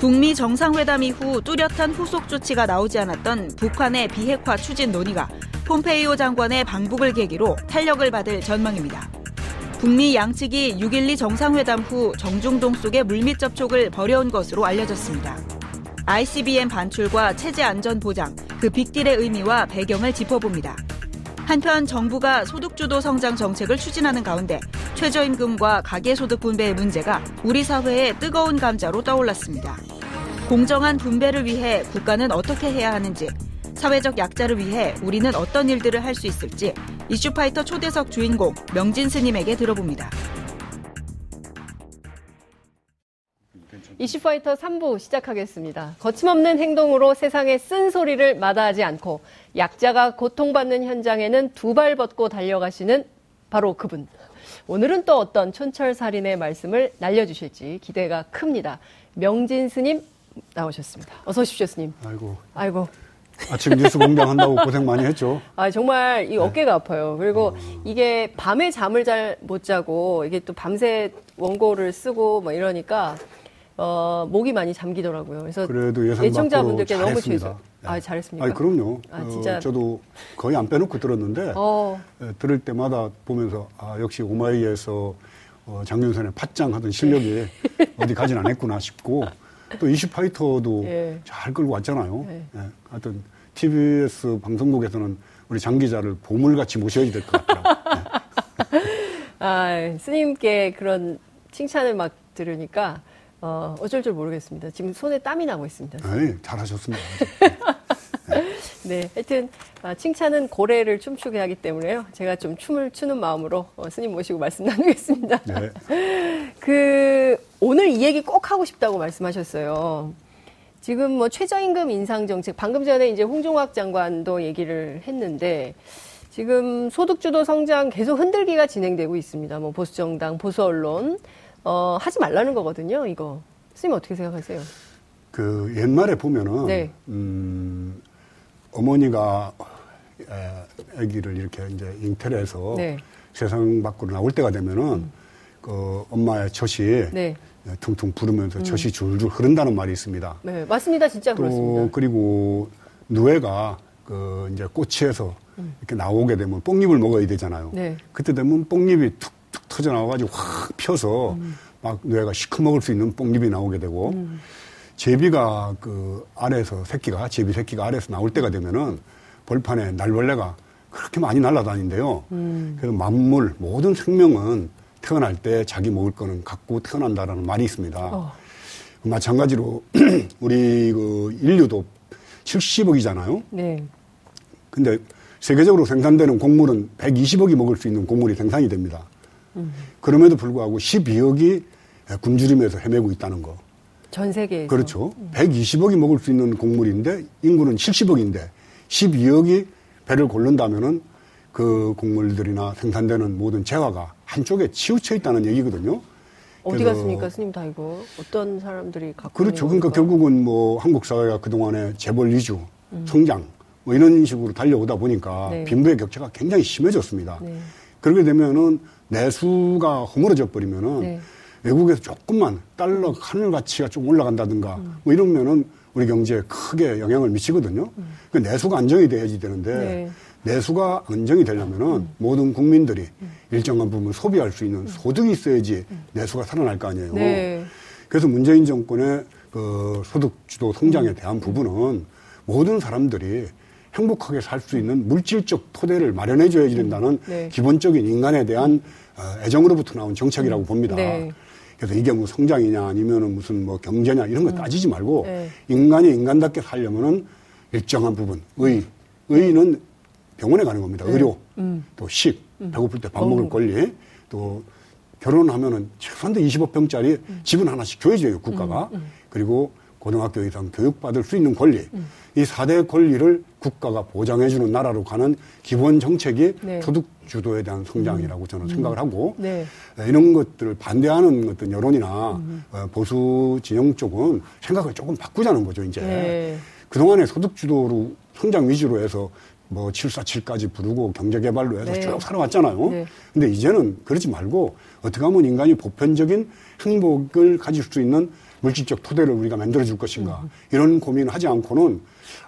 북미 정상회담 이후 뚜렷한 후속 조치가 나오지 않았던 북한의 비핵화 추진 논의가 폼페이오 장관의 방북을 계기로 탄력을 받을 전망입니다. 북미 양측이 6.12 정상회담 후 정중동 속의 물밑 접촉을 벌여온 것으로 알려졌습니다. ICBM 반출과 체제 안전 보장, 그 빅딜의 의미와 배경을 짚어봅니다. 한편 정부가 소득주도 성장 정책을 추진하는 가운데 최저임금과 가계소득 분배의 문제가 우리 사회의 뜨거운 감자로 떠올랐습니다. 공정한 분배를 위해 국가는 어떻게 해야 하는지, 사회적 약자를 위해 우리는 어떤 일들을 할 수 있을지 이슈파이터 초대석 주인공 명진스님에게 들어봅니다. 이슈파이터 3부 시작하겠습니다. 거침없는 행동으로 세상의 쓴소리를 마다하지 않고 약자가 고통받는 현장에는 두 발 벗고 달려가시는 바로 그분. 오늘은 또 어떤 촌철살인의 말씀을 날려주실지 기대가 큽니다. 명진 스님 나오셨습니다. 어서 오십시오, 스님. 아이고. 아침 뉴스 공장한다고 고생 많이 했죠. 아, 정말 이 어깨가 아파요. 그리고 이게 밤에 잠을 잘 못 자고 이게 또 밤새 원고를 쓰고 뭐 이러니까 목이 많이 잠기더라고요. 그래서 그래도 예청자분들께 너무 죄송해요. 아, 잘했습니까? 아, 그럼요. 아, 진짜 저도 거의 안 빼놓고 들었는데 들을 때마다 보면서 역시 오마이에서 장윤선의 팟짱 하던 실력이 어디 가진 않았구나 싶고 또 이슈파이터도 잘 끌고 왔잖아요. 예. 하여튼 TBS 방송국에서는 우리 장 기자를 보물같이 모셔야 될 것 같더라고요. 아, 스님께 그런 칭찬을 막 들으니까 어쩔 줄 모르겠습니다. 지금 손에 땀이 나고 있습니다. 네, 잘하셨습니다. 네, 하여튼 칭찬은 고래를 춤추게 하기 때문에요. 제가 좀 춤을 추는 마음으로 스님 모시고 말씀 나누겠습니다. 네. 오늘 이 얘기 꼭 하고 싶다고 말씀하셨어요. 지금 뭐 최저임금 인상 정책, 방금 전에 이제 홍종학 장관도 얘기를 했는데 지금 소득주도 성장 계속 흔들기가 진행되고 있습니다. 뭐 보수 정당, 보수 언론. 하지 말라는 거거든요, 이거. 스님 어떻게 생각하세요? 옛날에 보면은, 어머니가 아기를 이렇게 이제 잉태를 해서 세상 밖으로 나올 때가 되면은, 엄마의 젖이 퉁퉁 부르면서 젖이 줄줄 흐른다는 말이 있습니다. 네, 맞습니다. 진짜 또 그렇습니다. 그리고 누에가 이제 꼬치에서 이렇게 나오게 되면 뽕잎을 먹어야 되잖아요. 네. 그때 되면 뽕잎이 툭 터져 나와가지고 확 펴서 막 뇌가 시커먹을 수 있는 뽕잎이 나오게 되고 제비가 아래에서 제비 새끼가 아래에서 나올 때가 되면은 벌판에 날벌레가 그렇게 많이 날아다닌대요. 그래서 만물 모든 생명은 태어날 때 자기 먹을 거는 갖고 태어난다라는 말이 있습니다. 마찬가지로 우리 인류도 70억이잖아요. 네. 근데 세계적으로 생산되는 곡물은 120억이 먹을 수 있는 곡물이 생산이 됩니다. 그럼에도 불구하고 12억이 굶주림에서 헤매고 있다는 거. 전 세계에서. 그렇죠. 120억이 먹을 수 있는 곡물인데 인구는 70억인데 12억이 배를 고른다면은 그 곡물들이나 생산되는 모든 재화가 한쪽에 치우쳐 있다는 얘기거든요. 어디 갔습니까, 스님? 다 이거 어떤 사람들이 갖고 그렇죠. 그러니까 건가? 결국은 뭐 한국 사회가 그동안에 재벌 위주, 성장 뭐 이런 식으로 달려오다 보니까 빈부의 격차가 굉장히 심해졌습니다. 네. 그렇게 되면은 내수가 허물어져 버리면은 외국에서 조금만 달러 하늘 가치가 좀 올라간다든가 뭐 이러면은 우리 경제에 크게 영향을 미치거든요. 그러니까 내수가 안정이 돼야지 되는데 내수가 안정이 되려면은 모든 국민들이 일정한 부분 소비할 수 있는 소득이 있어야지 내수가 살아날 거 아니에요. 네. 그래서 문재인 정권의 소득주도 성장에 대한 부분은 모든 사람들이 행복하게 살 수 있는 물질적 토대를 마련해줘야 된다는 기본적인 인간에 대한 애정으로부터 나온 정책이라고 봅니다. 네. 그래서 이게 뭐 성장이냐 아니면 무슨 뭐 경제냐 이런 거 따지지 말고 인간이 인간답게 살려면은 일정한 부분, 의는 병원에 가는 겁니다. 의료, 또 식, 배고플 때 밥 먹을 권리, 또 결혼하면은 최소한도 25평짜리 집은 하나씩 줘야죠, 국가가. 그리고 고등학교 이상 교육받을 수 있는 권리, 이 4대 권리를 국가가 보장해주는 나라로 가는 기본 정책이 소득주도에 대한 성장이라고 저는 생각을 하고 이런 것들을 반대하는 어떤 여론이나 보수 진영 쪽은 생각을 조금 바꾸자는 거죠, 이제. 그동안에 소득주도로 성장 위주로 해서 뭐 747까지 부르고 경제개발로 해서 쭉 살아왔잖아요. 근데 이제는 그러지 말고 어떻게 하면 인간이 보편적인 행복을 가질 수 있는 물질적 토대를 우리가 만들어줄 것인가 이런 고민을 하지 않고는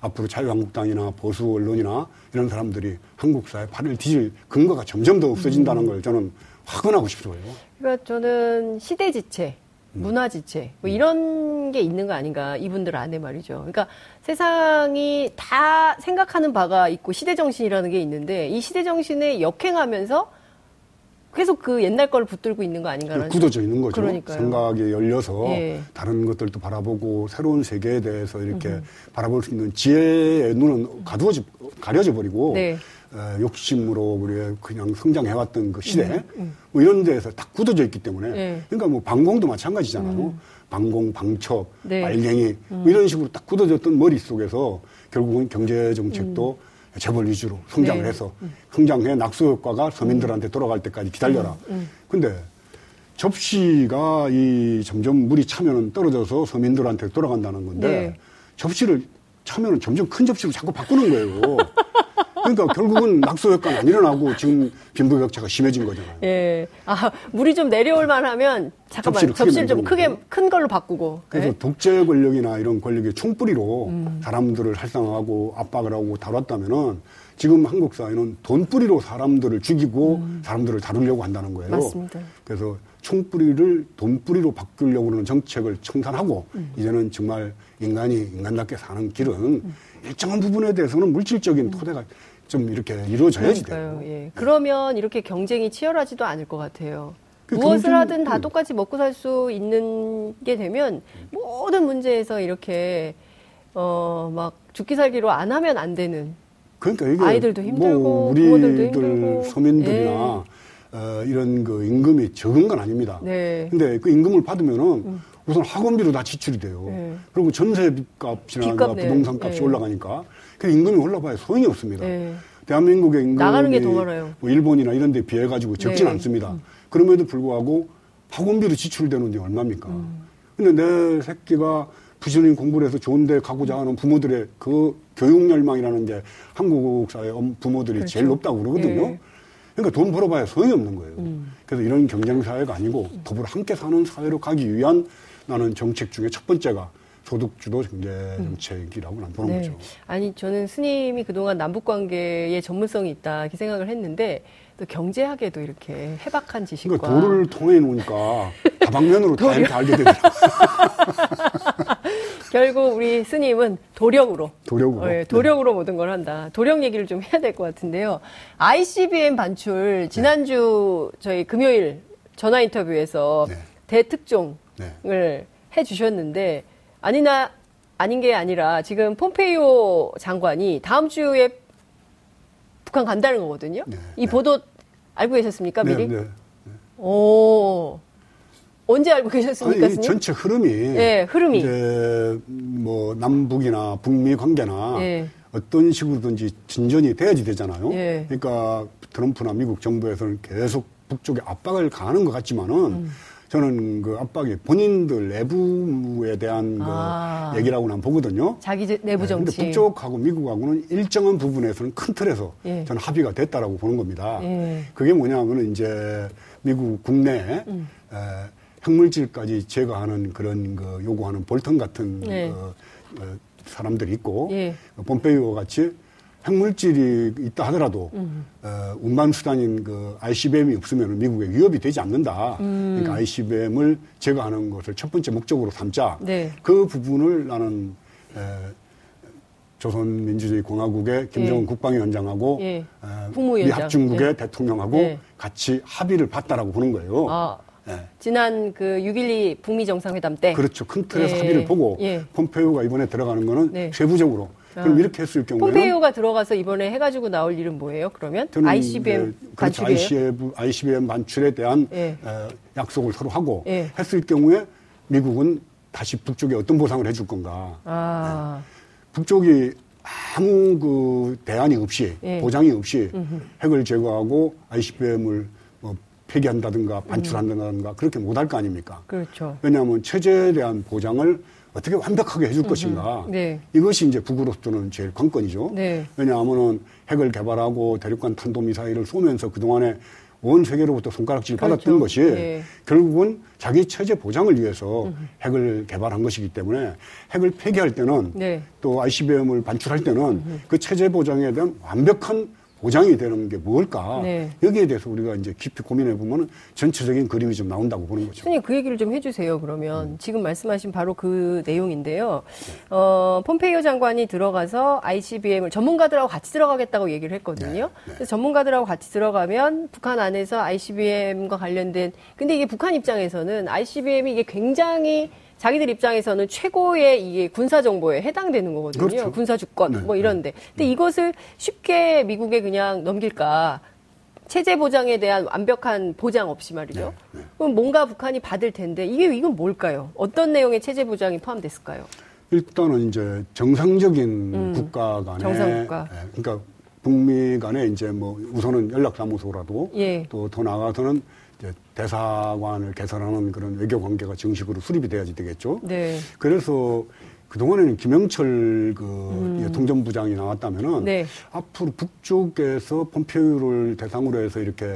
앞으로 자유한국당이나 보수 언론이나 이런 사람들이 한국 사회 팔을 뒤질 근거가 점점 더 없어진다는 걸 저는 확언하고 싶어요. 그러니까 저는 시대지체, 문화지체 뭐 이런 게 있는 거 아닌가 이분들 안에 말이죠. 그러니까 세상이 다 생각하는 바가 있고 시대정신이라는 게 있는데 이 시대정신에 역행하면서 계속 그 옛날 걸 붙들고 있는 거 아닌가라는 굳어져 있는 거죠. 그러니까요. 생각이 열려서 예. 다른 것들도 바라보고 새로운 세계에 대해서 이렇게 바라볼 수 있는 지혜의 눈은 가려져 버리고 네. 욕심으로 우리의 그냥 성장해왔던 그 시대 뭐 이런 데에서 딱 굳어져 있기 때문에 예. 그러니까 뭐 방공도 마찬가지잖아요. 방공, 방첩, 네. 알갱이 뭐 이런 식으로 딱 굳어졌던 머릿속에서 결국은 경제정책도 재벌 위주로 성장을 네. 해서 성장해 낙수 효과가 서민들한테 돌아갈 때까지 기다려라. 근데 접시가 이 점점 물이 차면은 떨어져서 서민들한테 돌아간다는 건데 네. 접시를 차면은 점점 큰 접시로 자꾸 바꾸는 거예요. 그러니까 결국은 낙수 효과는 안 일어나고 지금 빈부격차가 심해진 거잖아요. 예. 아, 물이 좀 내려올 만하면 잠깐만 접시를 좀 크게 큰 걸로 바꾸고. 그래서 네? 독재 권력이나 이런 권력의 총뿌리로 사람들을 살상하고 압박을 하고 다뤘다면은 지금 한국 사회는 돈뿌리로 사람들을 죽이고 사람들을 다루려고 한다는 거예요. 맞습니다. 그래서 총뿌리를 돈뿌리로 바꾸려고 하는 정책을 청산하고 이제는 정말 인간이 인간답게 사는 길은 일정한 부분에 대해서는 물질적인 토대가 좀 이렇게 이루어져야지 돼요. 예. 그러면 이렇게 경쟁이 치열하지도 않을 것 같아요. 무엇을 하든 다 똑같이 먹고 살 수 있는 게 되면 모든 문제에서 이렇게 막 죽기 살기로 안 하면 안 되는. 그러니까 이게 아이들도 힘들고 뭐 부모들도 힘들고 서민들이나 예. 이런 그 임금이 적은 건 아닙니다. 네. 근데 그 임금을 받으면은 우선 학원비로 다 지출이 돼요. 네. 그리고 전세값이나 부동산 값이 네. 올라가니까 그 임금이 올라봐야 소용이 없습니다. 네. 대한민국의 임금이 나가는 게 더 많아요. 뭐 일본이나 이런 데 비해 가지고 적진 네. 않습니다. 그럼에도 불구하고 학원비로 지출되는 게 얼마입니까? 근데 내 새끼가 부지런히 공부를 해서 좋은 데 가고자 하는 부모들의 그 교육 열망이라는 게 한국 사회 부모들이 그렇죠. 제일 높다고 그러거든요. 네. 그러니까 돈 벌어봐야 소용이 없는 거예요. 그래서 이런 경쟁 사회가 아니고 더불어 함께 사는 사회로 가기 위한 나는 정책 중에 첫 번째가 소득주도 경제정책이라고 난 보는 네. 거죠. 아니 저는 스님이 그동안 남북관계에 전문성이 있다 이렇게 생각을 했는데 또 경제학에도 이렇게 해박한 지식과. 그러니까 도를 통해 놓으니까 다방면으로 다 이렇게 알게 되더라고요. 결국 우리 스님은 도력으로. 네, 도력으로 네. 모든 걸 한다. 도력 얘기를 좀 해야 될 것 같은데요. ICBM 반출 지난주 네. 저희 금요일 전화 인터뷰에서 네. 대특종을 네. 해주셨는데 아닌 게 아니라 지금 폼페이오 장관이 다음 주에 북한 간다는 거거든요. 네, 이 네. 보도 알고 계셨습니까, 미리? 네, 네, 네. 오, 언제 알고 계셨습니까, 아니, 전체 흐름이. 네, 흐름이. 이제 뭐 남북이나 북미 관계나 네. 어떤 식으로든지 진전이 돼야지 되잖아요. 네. 그러니까 트럼프나 미국 정부에서는 계속 북쪽에 압박을 가하는 것 같지만은. 저는 그 압박이 본인들 내부에 대한 그 얘기라고 난 보거든요. 자기 내부 정치. 네, 근데 북쪽하고 미국하고는 일정한 부분에서는 큰 틀에서 예. 저는 합의가 됐다라고 보는 겁니다. 예. 그게 뭐냐면은 이제 미국 국내에 핵물질까지 제거하는 그런 그 요구하는 볼턴 같은 예. 그 사람들이 있고 예. 폼페이오와 같이 핵물질이 있다 하더라도 운반수단인 그 ICBM이 없으면 미국에 위협이 되지 않는다. 그러니까 ICBM을 제거하는 것을 첫 번째 목적으로 삼자. 네. 그 부분을 나는 조선민주주의공화국의 김정은 예. 국방위원장하고 예. 미 합중국의 예. 대통령하고 예. 같이 합의를 봤다라고 보는 거예요. 아. 예. 지난 그 6.12 북미 정상회담 때. 그렇죠. 큰 틀에서 예. 합의를 보고 예. 폼페이오가 이번에 들어가는 거는 네. 세부적으로. 그럼 이렇게 했을 경우에는 폼페이오가 들어가서 이번에 해가지고 나올 일은 뭐예요? 그러면 ICBM 반출이에요? 그렇죠. ICBM 반출에 대한 예. 약속을 서로 하고 예. 했을 경우에 미국은 다시 북쪽에 어떤 보상을 해줄 건가? 아. 예. 북쪽이 아무 그 대안이 없이 예. 보장이 없이 핵을 제거하고 ICBM을 뭐 폐기한다든가 반출한다든가 그렇게 못할 거 아닙니까? 그렇죠. 왜냐하면 체제에 대한 보장을 어떻게 완벽하게 해줄 것인가. 네. 이것이 이제 북으로서는 제일 관건이죠. 네. 왜냐하면은 핵을 개발하고 대륙간 탄도미사일을 쏘면서 그동안에 온 세계로부터 손가락질을 그렇죠. 받았던 것이 예. 결국은 자기 체제 보장을 위해서 핵을 개발한 것이기 때문에 핵을 폐기할 때는 네. 또 ICBM을 반출할 때는 그 체제 보장에 대한 완벽한 보장이 되는 게 뭘까? 네. 여기에 대해서 우리가 이제 깊이 고민해 보면 전체적인 그림이 좀 나온다고 보는 거죠. 선생님 그 얘기를 좀 해주세요. 그러면 지금 말씀하신 바로 그 내용인데요. 폼페이오 장관이 들어가서 ICBM을 전문가들하고 같이 들어가겠다고 얘기를 했거든요. 네. 그래서 전문가들하고 같이 들어가면 북한 안에서 ICBM과 관련된 근데 이게 북한 입장에서는 ICBM이 이게 굉장히 자기들 입장에서는 최고의 이게 군사 정보에 해당되는 거거든요. 그렇죠. 군사 주권 네, 뭐 이런데. 네. 근데 이것을 쉽게 미국에 그냥 넘길까? 체제 보장에 대한 완벽한 보장 없이 말이죠. 네, 네. 그럼 뭔가 북한이 받을 텐데 이건 뭘까요? 어떤 내용의 체제 보장이 포함됐을까요? 일단은 이제 정상적인 국가 간에 정상국가. 네, 그러니까 북미 간에 이제 뭐 우선은 연락사무소라도 예. 또 더 나아가서는 대사관을 개설하는 그런 외교 관계가 정식으로 수립이 돼야지 되겠죠. 네. 그래서 그동안에는 김영철 통전부장이 나왔다면은 네. 앞으로 북쪽에서 폼페이오를 대상으로 해서 이렇게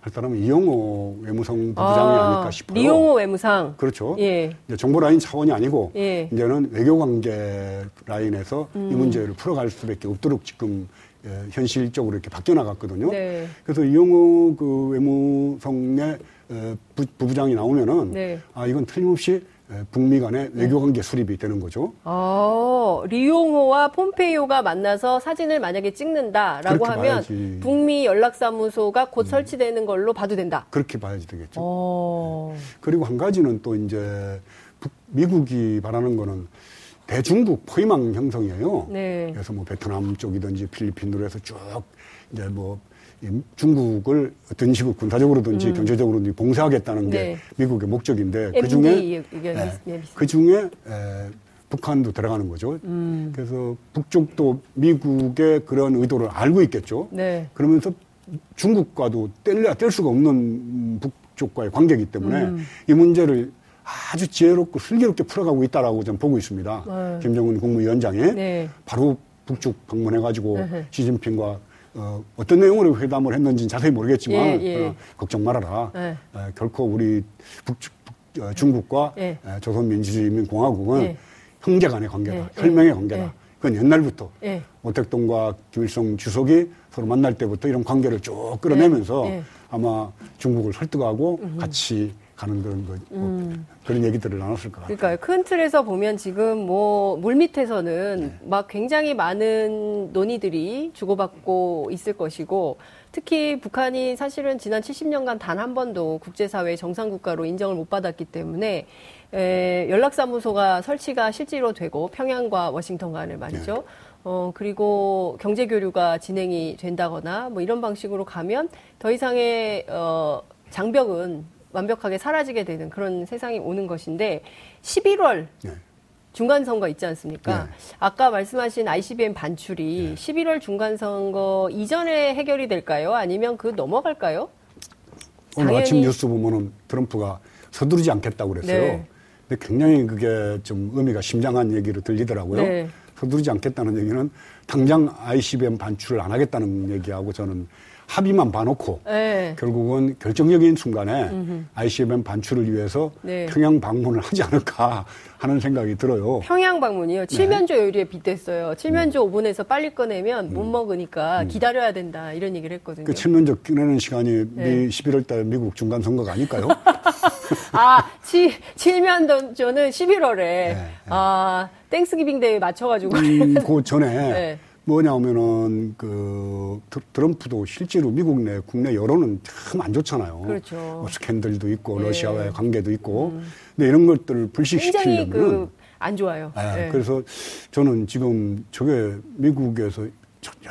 할 사람은 이용호 외무상 부장이 아닐까 싶어요. 이용호 외무상. 그렇죠. 예. 이제 정보라인 차원이 아니고 예. 이제는 외교 관계 라인에서 이 문제를 풀어갈 수밖에 없도록 지금 현실적으로 이렇게 바뀌어 나갔거든요. 네. 그래서 이용호 외무성의 부부장이 나오면은 네. 아 이건 틀림없이 북미 간의 외교 관계 수립이 되는 거죠. 아, 리용호와 폼페이오가 만나서 사진을 만약에 찍는다라고 하면 봐야지. 북미 연락사무소가 곧 설치되는 걸로 봐도 된다. 그렇게 봐야지 되겠죠. 네. 그리고 한 가지는 또 이제 미국이 바라는 거는 대중국 포위망 형성이에요. 네. 그래서 뭐 베트남 쪽이든지 필리핀으로 해서 쭉 이제 뭐 중국을 어떤 식으로 군사적으로든지 경제적으로든지 봉쇄하겠다는 게 네. 미국의 목적인데 그 중에 북한도 들어가는 거죠. 그래서 북쪽도 미국의 그런 의도를 알고 있겠죠. 네. 그러면서 중국과도 뗄 수가 없는 북쪽과의 관계이기 때문에 이 문제를 아주 지혜롭고 슬기롭게 풀어가고 있다라고 저는 보고 있습니다. 김정은 국무위원장이 네. 바로 북쪽 방문해가지고 시진핑과 어떤 내용으로 회담을 했는지는 자세히 모르겠지만 예. 걱정 말아라. 예. 결코 우리 중국과 예. 조선민주주의인민공화국은 예. 형제 간의 관계다. 예. 혈맹의 관계다. 예. 그건 옛날부터 예. 오택동과 김일성 주석이 서로 만날 때부터 이런 관계를 쭉 끌어내면서 예. 예. 아마 중국을 설득하고 같이 가는 그런 얘기들을 나눴을 것 같아요. 그러니까 큰 틀에서 보면 지금 뭐 물밑에서는 네. 막 굉장히 많은 논의들이 주고받고 있을 것이고 특히 북한이 사실은 지난 70년간 단 한 번도 국제사회의 정상국가로 인정을 못 받았기 때문에 연락사무소가 설치가 실제로 되고 평양과 워싱턴 간에 말이죠. 네. 그리고 경제교류가 진행이 된다거나 뭐 이런 방식으로 가면 더 이상의 장벽은 완벽하게 사라지게 되는 그런 세상이 오는 것인데 11월 네. 중간선거 있지 않습니까? 네. 아까 말씀하신 ICBM 반출이 네. 11월 중간선거 이전에 해결이 될까요? 아니면 그 넘어갈까요? 오늘 당연히... 아침 뉴스 보면은 트럼프가 서두르지 않겠다고 그랬어요. 네. 근데 굉장히 그게 좀 의미가 심장한 얘기로 들리더라고요. 네. 서두르지 않겠다는 얘기는 당장 ICBM 반출을 안 하겠다는 얘기하고 저는 합의만 봐놓고 네. 결국은 결정적인 순간에 ICBM 반출을 위해서 네. 평양 방문을 하지 않을까 하는 생각이 들어요. 평양 방문이요? 칠면조 네. 요리에 빗댔어요. 칠면조 오븐에서 빨리 꺼내면 못 먹으니까 기다려야 된다 이런 얘기를 했거든요. 그 칠면조 꺼내는 시간이 네. 11월 달 미국 중간 선거가 아닐까요? 아, 칠면조는 11월에 네. 아, 땡스기빙 데이에 맞춰가지고 그 전에 네. 뭐냐 하면은 그 트럼프도 실제로 미국 내 국내 여론은 참 안 좋잖아요. 그렇죠. 뭐 스캔들도 있고 예. 러시아와의 관계도 있고. 근데 이런 것들을 불식시키려면 굉장히 안 좋아요. 예. 예. 그래서 저는 지금 저게 미국에서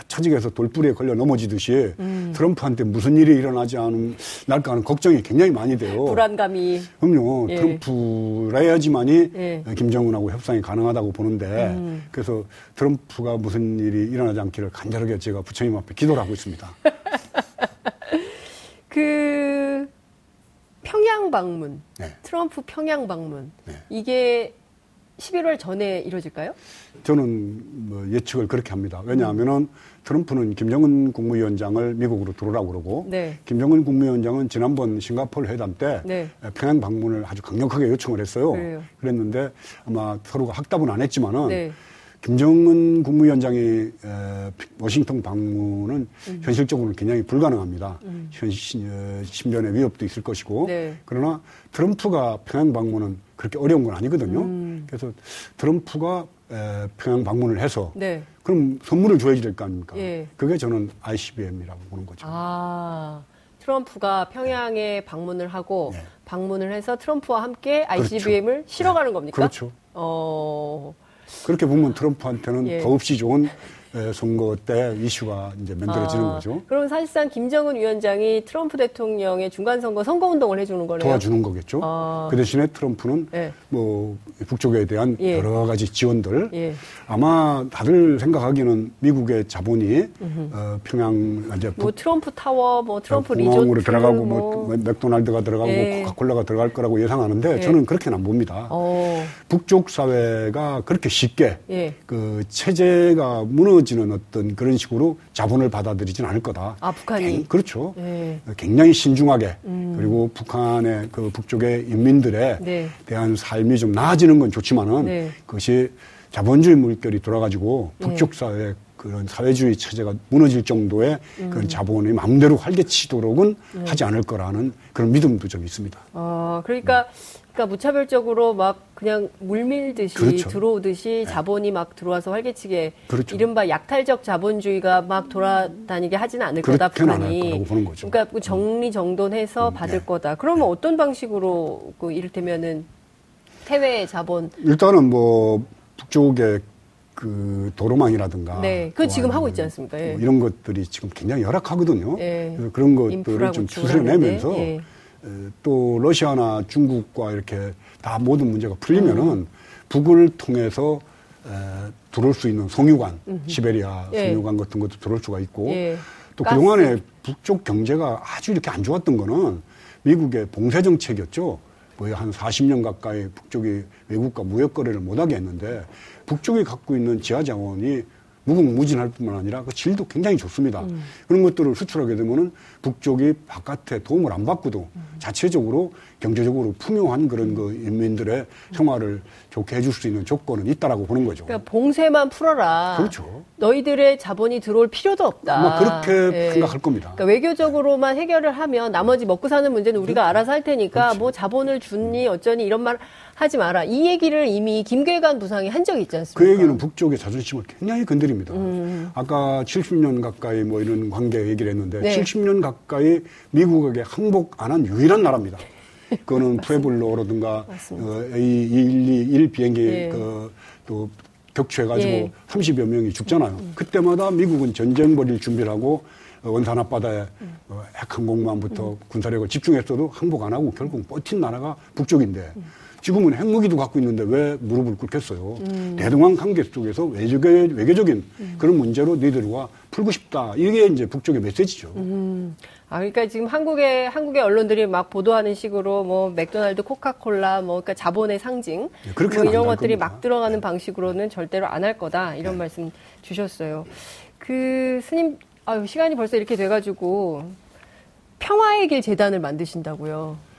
차직에서 돌부리에 걸려 넘어지듯이 트럼프한테 무슨 일이 일어나지 않을까 하는 걱정이 굉장히 많이 돼요. 불안감이. 그럼요. 예. 트럼프라 해야지만이 예. 김정은하고 협상이 가능하다고 보는데 그래서 트럼프가 무슨 일이 일어나지 않기를 간절하게 제가 부처님 앞에 기도를 하고 있습니다. 그 평양 방문, 네. 트럼프 평양 방문 네. 이게 11월 전에 이루어질까요? 저는 뭐 예측을 그렇게 합니다. 왜냐하면은 트럼프는 김정은 국무위원장을 미국으로 들어오라고 그러고, 네. 김정은 국무위원장은 지난번 싱가포르 회담 때 네. 평양 방문을 아주 강력하게 요청을 했어요. 그래요. 그랬는데 아마 서로가 학답은 안 했지만은 네. 김정은 국무위원장이 워싱턴 방문은 현실적으로는 굉장히 불가능합니다. 신변의 위협도 있을 것이고 네. 그러나 트럼프가 평양 방문은 그렇게 어려운 건 아니거든요. 그래서 트럼프가 평양 방문을 해서 네. 그럼 선물을 줘야지 될 거 아닙니까? 예. 그게 저는 ICBM이라고 보는 거죠. 아, 트럼프가 평양에 네. 방문을 하고 네. 방문을 해서 트럼프와 함께 ICBM을 그렇죠. 실어가는 겁니까? 그렇죠. 그렇게 보면 트럼프한테는 예. 더없이 좋은 선거 때 이슈가 이제 만들어지는 거죠. 그럼 사실상 김정은 위원장이 트럼프 대통령의 중간선거 선거운동을 해주는 거네요. 도와주는 거겠죠. 그 대신에 트럼프는 예. 뭐 북쪽에 대한 예. 여러 가지 지원들 예. 아마 다들 생각하기는 미국의 자본이 평양 이제 뭐 트럼프 타워, 뭐 트럼프 공항으로 들어가고 뭐 맥도날드가 들어가고 예. 뭐 코카콜라가 들어갈 거라고 예상하는데 예. 저는 그렇게는 안 봅니다. 북쪽 사회가 그렇게 쉽게 예. 그 체제가 무너져 지는 어떤 그런 식으로 자본을 받아들이진 않을 거다. 아, 북한이? 그렇죠. 네. 굉장히 신중하게 그리고 북한의 그 북쪽의 인민들에 네. 대한 삶이 좀 나아지는 건 좋지만은 네. 그것이 자본주의 물결이 돌아가지고 북쪽 네. 사회에 그런 사회주의 체제가 무너질 정도의 그런 자본이 마음대로 활개치도록은 하지 않을 거라는 그런 믿음도 좀 있습니다. 그러니까 무차별적으로 막 그냥 물밀듯이 그렇죠. 들어오듯이 네. 자본이 막 들어와서 활개치게 그렇죠. 이른바 약탈적 자본주의가 막 돌아다니게 하지는 않을 거다. 북한이. 보는 거죠. 그러니까 정리정돈해서 받을 네. 거다. 그러면 네. 어떤 방식으로 그 이를테면은 해외 자본? 일단은 뭐 북쪽에 그 도로망이라든가, 네, 그 지금 하고 있지 않습니까? 예. 뭐 이런 것들이 지금 굉장히 열악하거든요. 예. 그래서 그런 것들을 좀 추스려내면서 예. 또 러시아나 중국과 이렇게 다 모든 문제가 풀리면은 북을 통해서 들어올 수 있는 송유관, 시베리아 예. 송유관 같은 것도 들어올 수가 있고 예. 또 그동안에 북쪽 경제가 아주 이렇게 안 좋았던 거는 미국의 봉쇄 정책이었죠. 거의 한 40년 가까이 북쪽이 외국과 무역거래를 못하게 했는데 북쪽이 갖고 있는 지하자원이 무궁무진할 뿐만 아니라 그 질도 굉장히 좋습니다. 그런 것들을 수출하게 되면은 북쪽이 바깥에 도움을 안 받고도 자체적으로 경제적으로 풍요한 그런 그 인민들의 생활을 좋게 해줄 수 있는 조건은 있다라고 보는 거죠. 그러니까 봉쇄만 풀어라. 그렇죠. 너희들의 자본이 들어올 필요도 없다. 아마 그렇게 네. 생각할 겁니다. 그러니까 외교적으로만 해결을 하면 나머지 먹고 사는 문제는 우리가 그렇죠. 알아서 할 테니까 그렇죠. 뭐 자본을 주니 어쩌니 이런 말 하지 마라. 이 얘기를 이미 김계관 부상이 한 적이 있지 않습니까? 그 얘기는 북쪽의 자존심을 굉장히 건드립니다. 아까 70년 가까이 뭐 이런 관계 얘기를 했는데 네. 70년 가까이 미국에게 항복 안 한 유일한 나라입니다. 그거는 푸에블로라든가 A212 비행기 네. 그 또 격추해가지고 네. 30여 명이 죽잖아요. 그때마다 미국은 전쟁 벌일 준비를 하고 원산 앞바다에 핵항공모함부터 군사력을 집중했어도 항복 안 하고 결국 버틴 나라가 북쪽인데 지금은 핵무기도 갖고 있는데 왜 무릎을 꿇겠어요. 대동강 관계 속에서 외교적인 그런 문제로 너희들과 풀고 싶다. 이게 이제 북쪽의 메시지죠. 그러니까 지금 한국의 언론들이 막 보도하는 식으로 뭐 맥도날드, 코카콜라, 뭐 그러니까 자본의 상징, 네, 그렇게 뭐 이런 것들이 겁니다. 막 들어가는 네. 방식으로는 절대로 안 할 거다 이런 네. 말씀 주셨어요. 그 스님, 시간이 벌써 이렇게 돼가지고 평화의 길 재단을 만드신다고요.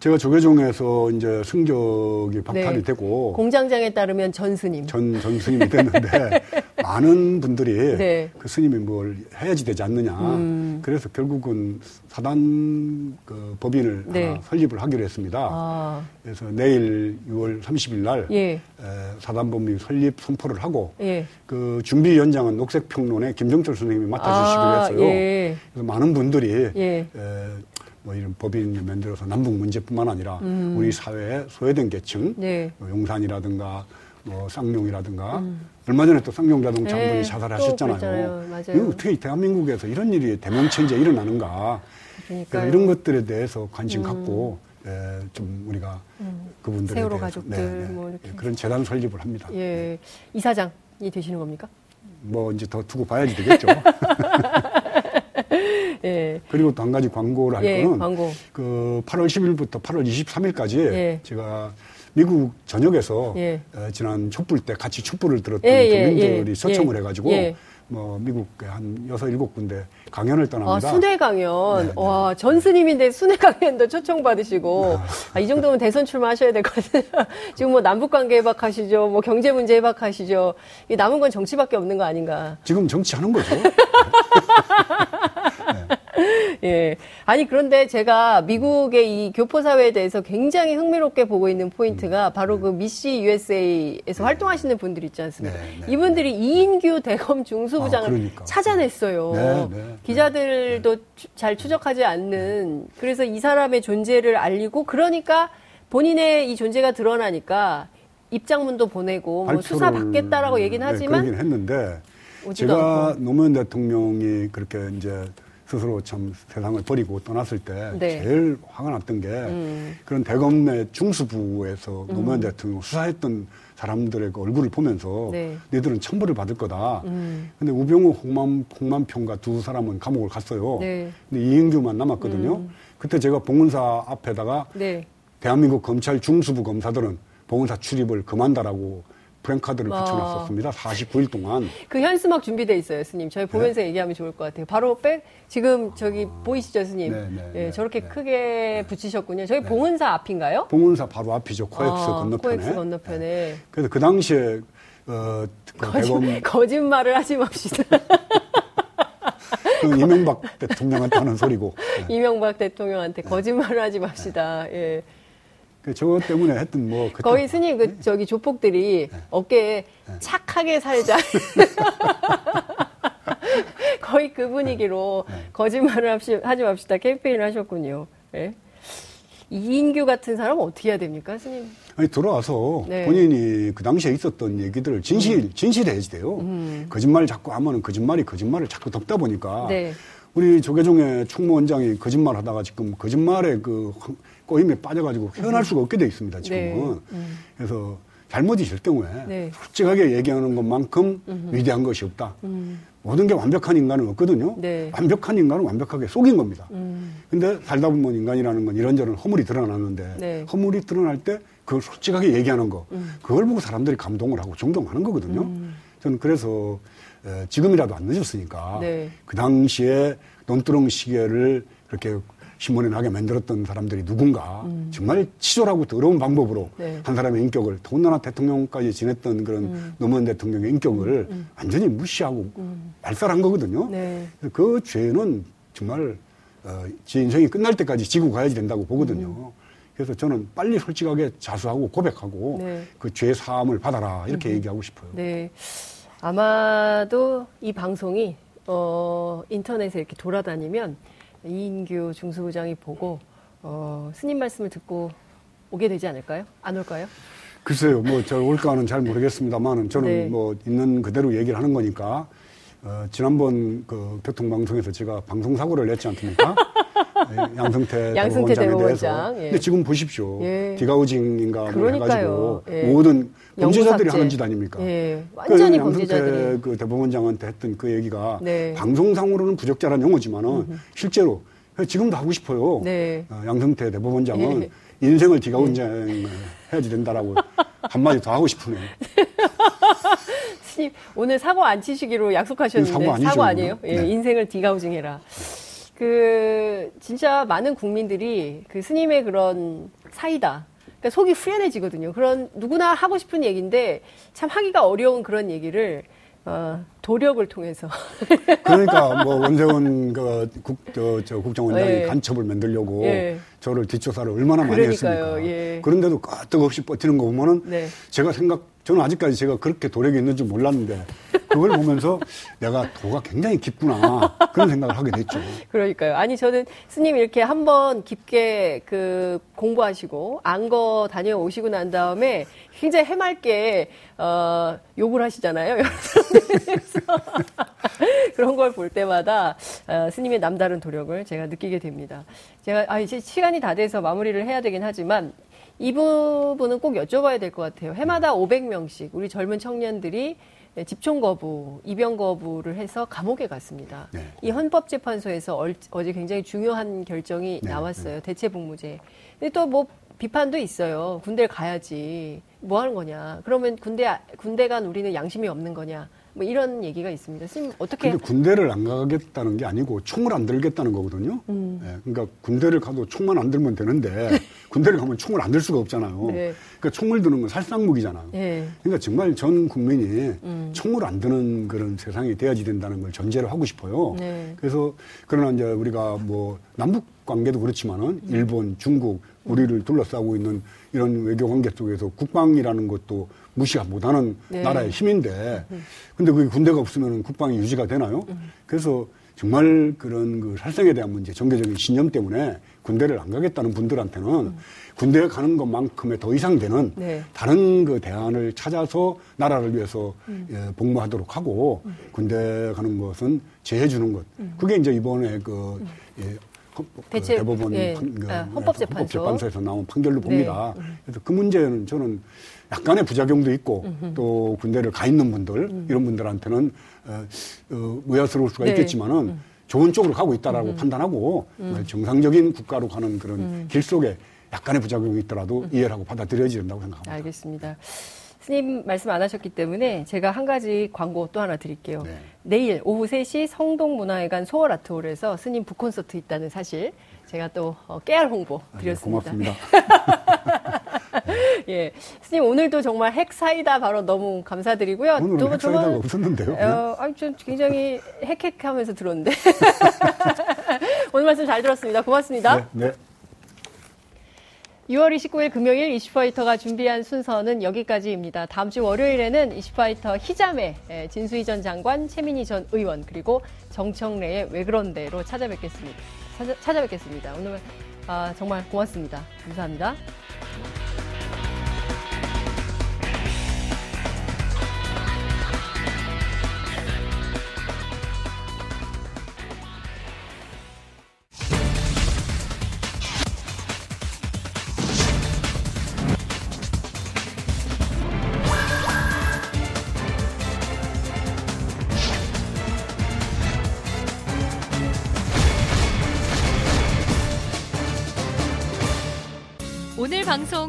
제가 조계종에서 이제 승적이 박탈이 네. 되고 공장장에 따르면 전 스님 전 스님이 됐는데 많은 분들이 네. 그 스님이 뭘 해야지 되지 않느냐 그래서 결국은 사단 그 법인을 네. 하나 설립을 하기로 했습니다. 그래서 내일 6월 30일 날 예. 사단 법인 설립 선포를 하고 예. 그 준비 위원장은 녹색평론의 김정철 선생님이 맡아주시기로 했어요. 예. 그래서 많은 분들이 예. 뭐 이런 법인을 만들어서 남북 문제뿐만 아니라 우리 사회에 소외된 계층, 네. 뭐 용산이라든가 뭐 쌍용이라든가 얼마 전에 또 쌍용 자동차 네, 분이 자살하셨잖아요. 이거 어떻게 대한민국에서 이런 일이 대명천지에 일어나는가? 그러니까 이런 것들에 대해서 관심 갖고 좀 우리가 그분들에 세월호 대해서 가족들 네, 네. 뭐 이렇게. 그런 재단 설립을 합니다. 예, 네. 이사장이 되시는 겁니까? 뭐 이제 더 두고 봐야지 되겠죠. 예. 그리고 또 한 가지 광고를 할 예, 거는 8월 10일부터 8월 23일까지 예. 제가 미국 전역에서 예. 지난 촛불 때 같이 촛불을 들었던 국민들이 소청을 해가지고 뭐 미국 한 6-7군데 강연을 떠납니다. 아, 순회 강연. 네, 네. 와, 전 스님인데 순회 강연도 초청받으시고. 아, 이 정도면 대선 출마하셔야 될 것 같아요. 지금 뭐 남북관계 해박하시죠. 뭐 경제 문제 해박하시죠. 이 남은 건 정치밖에 없는 거 아닌가. 지금 정치하는 거죠. 네. 예. 아니, 그런데 제가 미국의 이 교포사회에 대해서 굉장히 흥미롭게 보고 있는 포인트가 바로 그 미시 USA에서 활동하시는 분들 있지 않습니까? 네, 네. 이분들이 이인규 대검 중수부장을 찾아냈어요. 네, 네, 기자들도 잘 추적하지 않는, 그래서 이 사람의 존재를 알리고, 그러니까 본인의 이 존재가 드러나니까 입장문도 보내고, 뭐 수사 받겠다라고 얘기는 하지만. 그러긴 했는데, 제가 않고. 노무현 대통령이 그렇게 이제 스스로 참 세상을 버리고 떠났을 때 제일 화가 났던 게 그런 대검 내 중수부에서 노무현 대통령 수사했던 사람들의 그 얼굴을 보면서 너희들은 천벌을 받을 거다. 근데 우병우 홍남평가 두 사람은 감옥을 갔어요. 근데 이인규만 남았거든요. 그때 제가 봉은사 앞에다가 대한민국 검찰 중수부 검사들은 봉은사 출입을 금한다라고 프랭카드를 붙여놨었습니다. 49일 동안. 그 현수막 준비되어 있어요, 스님. 저희 보면서 얘기하면 좋을 것 같아요. 바로 지금 저기 보이시죠, 스님? 네, 저렇게 크게 붙이셨군요. 저희 봉은사 앞인가요? 봉은사 바로 앞이죠. 코엑스 건너편에. 코엑스 건너편에. 네. 그래서 그 당시에, 거짓말을 하지 맙시다. 이명박 대통령한테 하는 소리고. 네. 이명박 대통령한테 거짓말을 하지 맙시다. 예. 저거 때문에 했던 뭐. 거의 스님, 저기 조폭들이 어깨에 착하게 살자. 거의 그 분위기로 거짓말을 하지 맙시다 캠페인을 하셨군요. 네. 이인규 같은 사람은 어떻게 해야 됩니까, 스님? 아니, 들어와서 본인이 그 당시에 있었던 얘기들을 진실해야지 돼요. 거짓말 자꾸 하면 거짓말을 자꾸 덮다 보니까. 우리 조계종의 총무원장이 거짓말 하다가 지금 거짓말에 그 꼬임에 빠져가지고 헤어날 수가 없게 돼 있습니다, 지금은. 그래서 잘못이실 경우에 솔직하게 얘기하는 것만큼 위대한 것이 없다. 모든 게 완벽한 인간은 없거든요. 완벽한 인간은 완벽하게 속인 겁니다. 근데 살다 보면 인간이라는 건 이런저런 허물이 드러나는데 허물이 드러날 때 그걸 솔직하게 얘기하는 거, 그걸 보고 사람들이 감동을 하고 존경하는 거거든요. 저는 그래서 지금이라도 안 늦었으니까 그 당시에 논두렁 시계를 그렇게 신문에 나게 만들었던 사람들이 누군가 정말 치졸하고 더러운 방법으로 한 사람의 인격을, 더군다나 대통령까지 지냈던 그런 노무현 대통령의 인격을 완전히 무시하고 말살한 거거든요. 그 죄는 정말 제 인생이 끝날 때까지 지고 가야지 된다고 보거든요. 그래서 저는 빨리 솔직하게 자수하고 고백하고 그 죄 사함을 받아라, 이렇게 얘기하고 싶어요. 아마도 이 방송이 인터넷에 이렇게 돌아다니면 이인규 중수부장이 보고 스님 말씀을 듣고 오게 되지 않을까요? 안 올까요? 글쎄요, 뭐 저 올까는 잘 모르겠습니다만 저는 뭐 있는 그대로 얘기를 하는 거니까. 지난번 그 교통방송에서 제가 방송사고를 냈지 않습니까? 양승태 대법원장에 대해서. 근데 지금 보십시오. 디가우징인가 뭐 해가지고 모든 범죄자들이 하는 짓 아닙니까? 완전히 범죄자들이. 그 대법원장한테 했던 그 얘기가 방송상으로는 부적절한 용어지만은 실제로 지금도 하고 싶어요. 양승태 대법원장은 인생을 디가우징 해야지 된다라고 한마디 더 하고 싶으네요. 스님, 오늘 사고 안 치시기로 약속하셨는데 사고 아니에요? 인생을 디가우징해라. 그 진짜 많은 국민들이 그 스님의 그런 사이다, 그러니까 속이 후련해지거든요. 그런 누구나 하고 싶은 얘기인데 참 하기가 어려운 그런 얘기를 도력을 통해서. 그러니까 뭐 원세훈 국정원장이 간첩을 만들려고 저를 뒷조사를 얼마나 많이 했습니까? 그런데도 끄떡없이 버티는 거 보면은 저는 아직까지 제가 그렇게 도력이 있는 줄 몰랐는데 그걸 보면서 내가 도가 굉장히 깊구나, 그런 생각을 하게 됐죠. 그러니까요. 아니, 저는 스님 이렇게 한번 깊게 그 공부하시고 안거 다녀오시고 난 다음에 굉장히 해맑게 욕을 하시잖아요. 그런 걸 볼 때마다 스님의 남다른 도력을 제가 느끼게 됩니다. 제가 이제 시간이 다 돼서 마무리를 해야 되긴 하지만 이 부분은 꼭 여쭤봐야 될 것 같아요. 해마다 500명씩 우리 젊은 청년들이 집총 거부, 입영 거부를 해서 감옥에 갔습니다. 이 헌법재판소에서 어제 굉장히 중요한 결정이 나왔어요. 대체복무제. 근데 또 뭐 비판도 있어요. 군대를 가야지. 뭐 하는 거냐. 그러면 군대 간 우리는 양심이 없는 거냐. 뭐 이런 얘기가 있습니다. 스님 어떻게? 근데 군대를 안 가겠다는 게 아니고 총을 안 들겠다는 거거든요. 네, 그러니까 군대를 가도 총만 안 들면 되는데 군대를 가면 총을 안 들 수가 없잖아요. 네. 그러니까 총을 드는 건 살상무기잖아요. 네. 그러니까 정말 전 국민이 총을 안 드는 그런 세상이 돼야지 된다는 걸 전제를 하고 싶어요. 네. 그래서 그러나 이제 우리가 뭐 남북 관계도 그렇지만은 일본, 중국 우리를 둘러싸고 있는 이런 외교 관계 쪽에서 국방이라는 것도 무시 못하는 네. 나라의 힘인데, 근데 그게 군대가 없으면 국방이 유지가 되나요? 그래서 정말 그런 그 살상에 대한 문제, 종교적인 신념 때문에 군대를 안 가겠다는 분들한테는 군대에 가는 것만큼의 더 이상 되는 네. 다른 그 대안을 찾아서 나라를 위해서 예, 복무하도록 하고 군대 가는 것은 제해주는 것. 그게 이제 이번에 그 예, 대법원 예, 헌법재판소에서 나온 판결로 봅니다. 네. 그래서 그 문제는 저는 약간의 부작용도 있고 또 군대를 가 있는 분들 이런 분들한테는 의아스러울 수가 네. 있겠지만은 좋은 쪽으로 가고 있다라고 판단하고 정상적인 국가로 가는 그런 길 속에 약간의 부작용이 있더라도 이해를 하고 받아들여야 된다고 생각합니다. 알겠습니다. 스님 말씀 안 하셨기 때문에 제가 한 가지 광고 또 하나 드릴게요. 네. 내일 오후 3시 성동문화회관 소월아트홀에서 스님 북콘서트 있다는 사실 제가 또 깨알 홍보 드렸습니다. 네, 고맙습니다. 예, 스님 오늘도 정말 핵사이다 바로 너무 감사드리고요. 오늘은 핵사이다가 없었는데요. 아니, 좀 굉장히 핵핵하면서 들었는데 오늘 말씀 잘 들었습니다. 고맙습니다. 네. 6월 29일 금요일 이슈파이터가 준비한 순서는 여기까지입니다. 다음 주 월요일에는 이슈파이터 희자매, 진수희 전 장관, 최민희 전 의원, 그리고 정청래의 왜 그런데로 찾아뵙겠습니다. 오늘 정말 고맙습니다. 감사합니다. 방송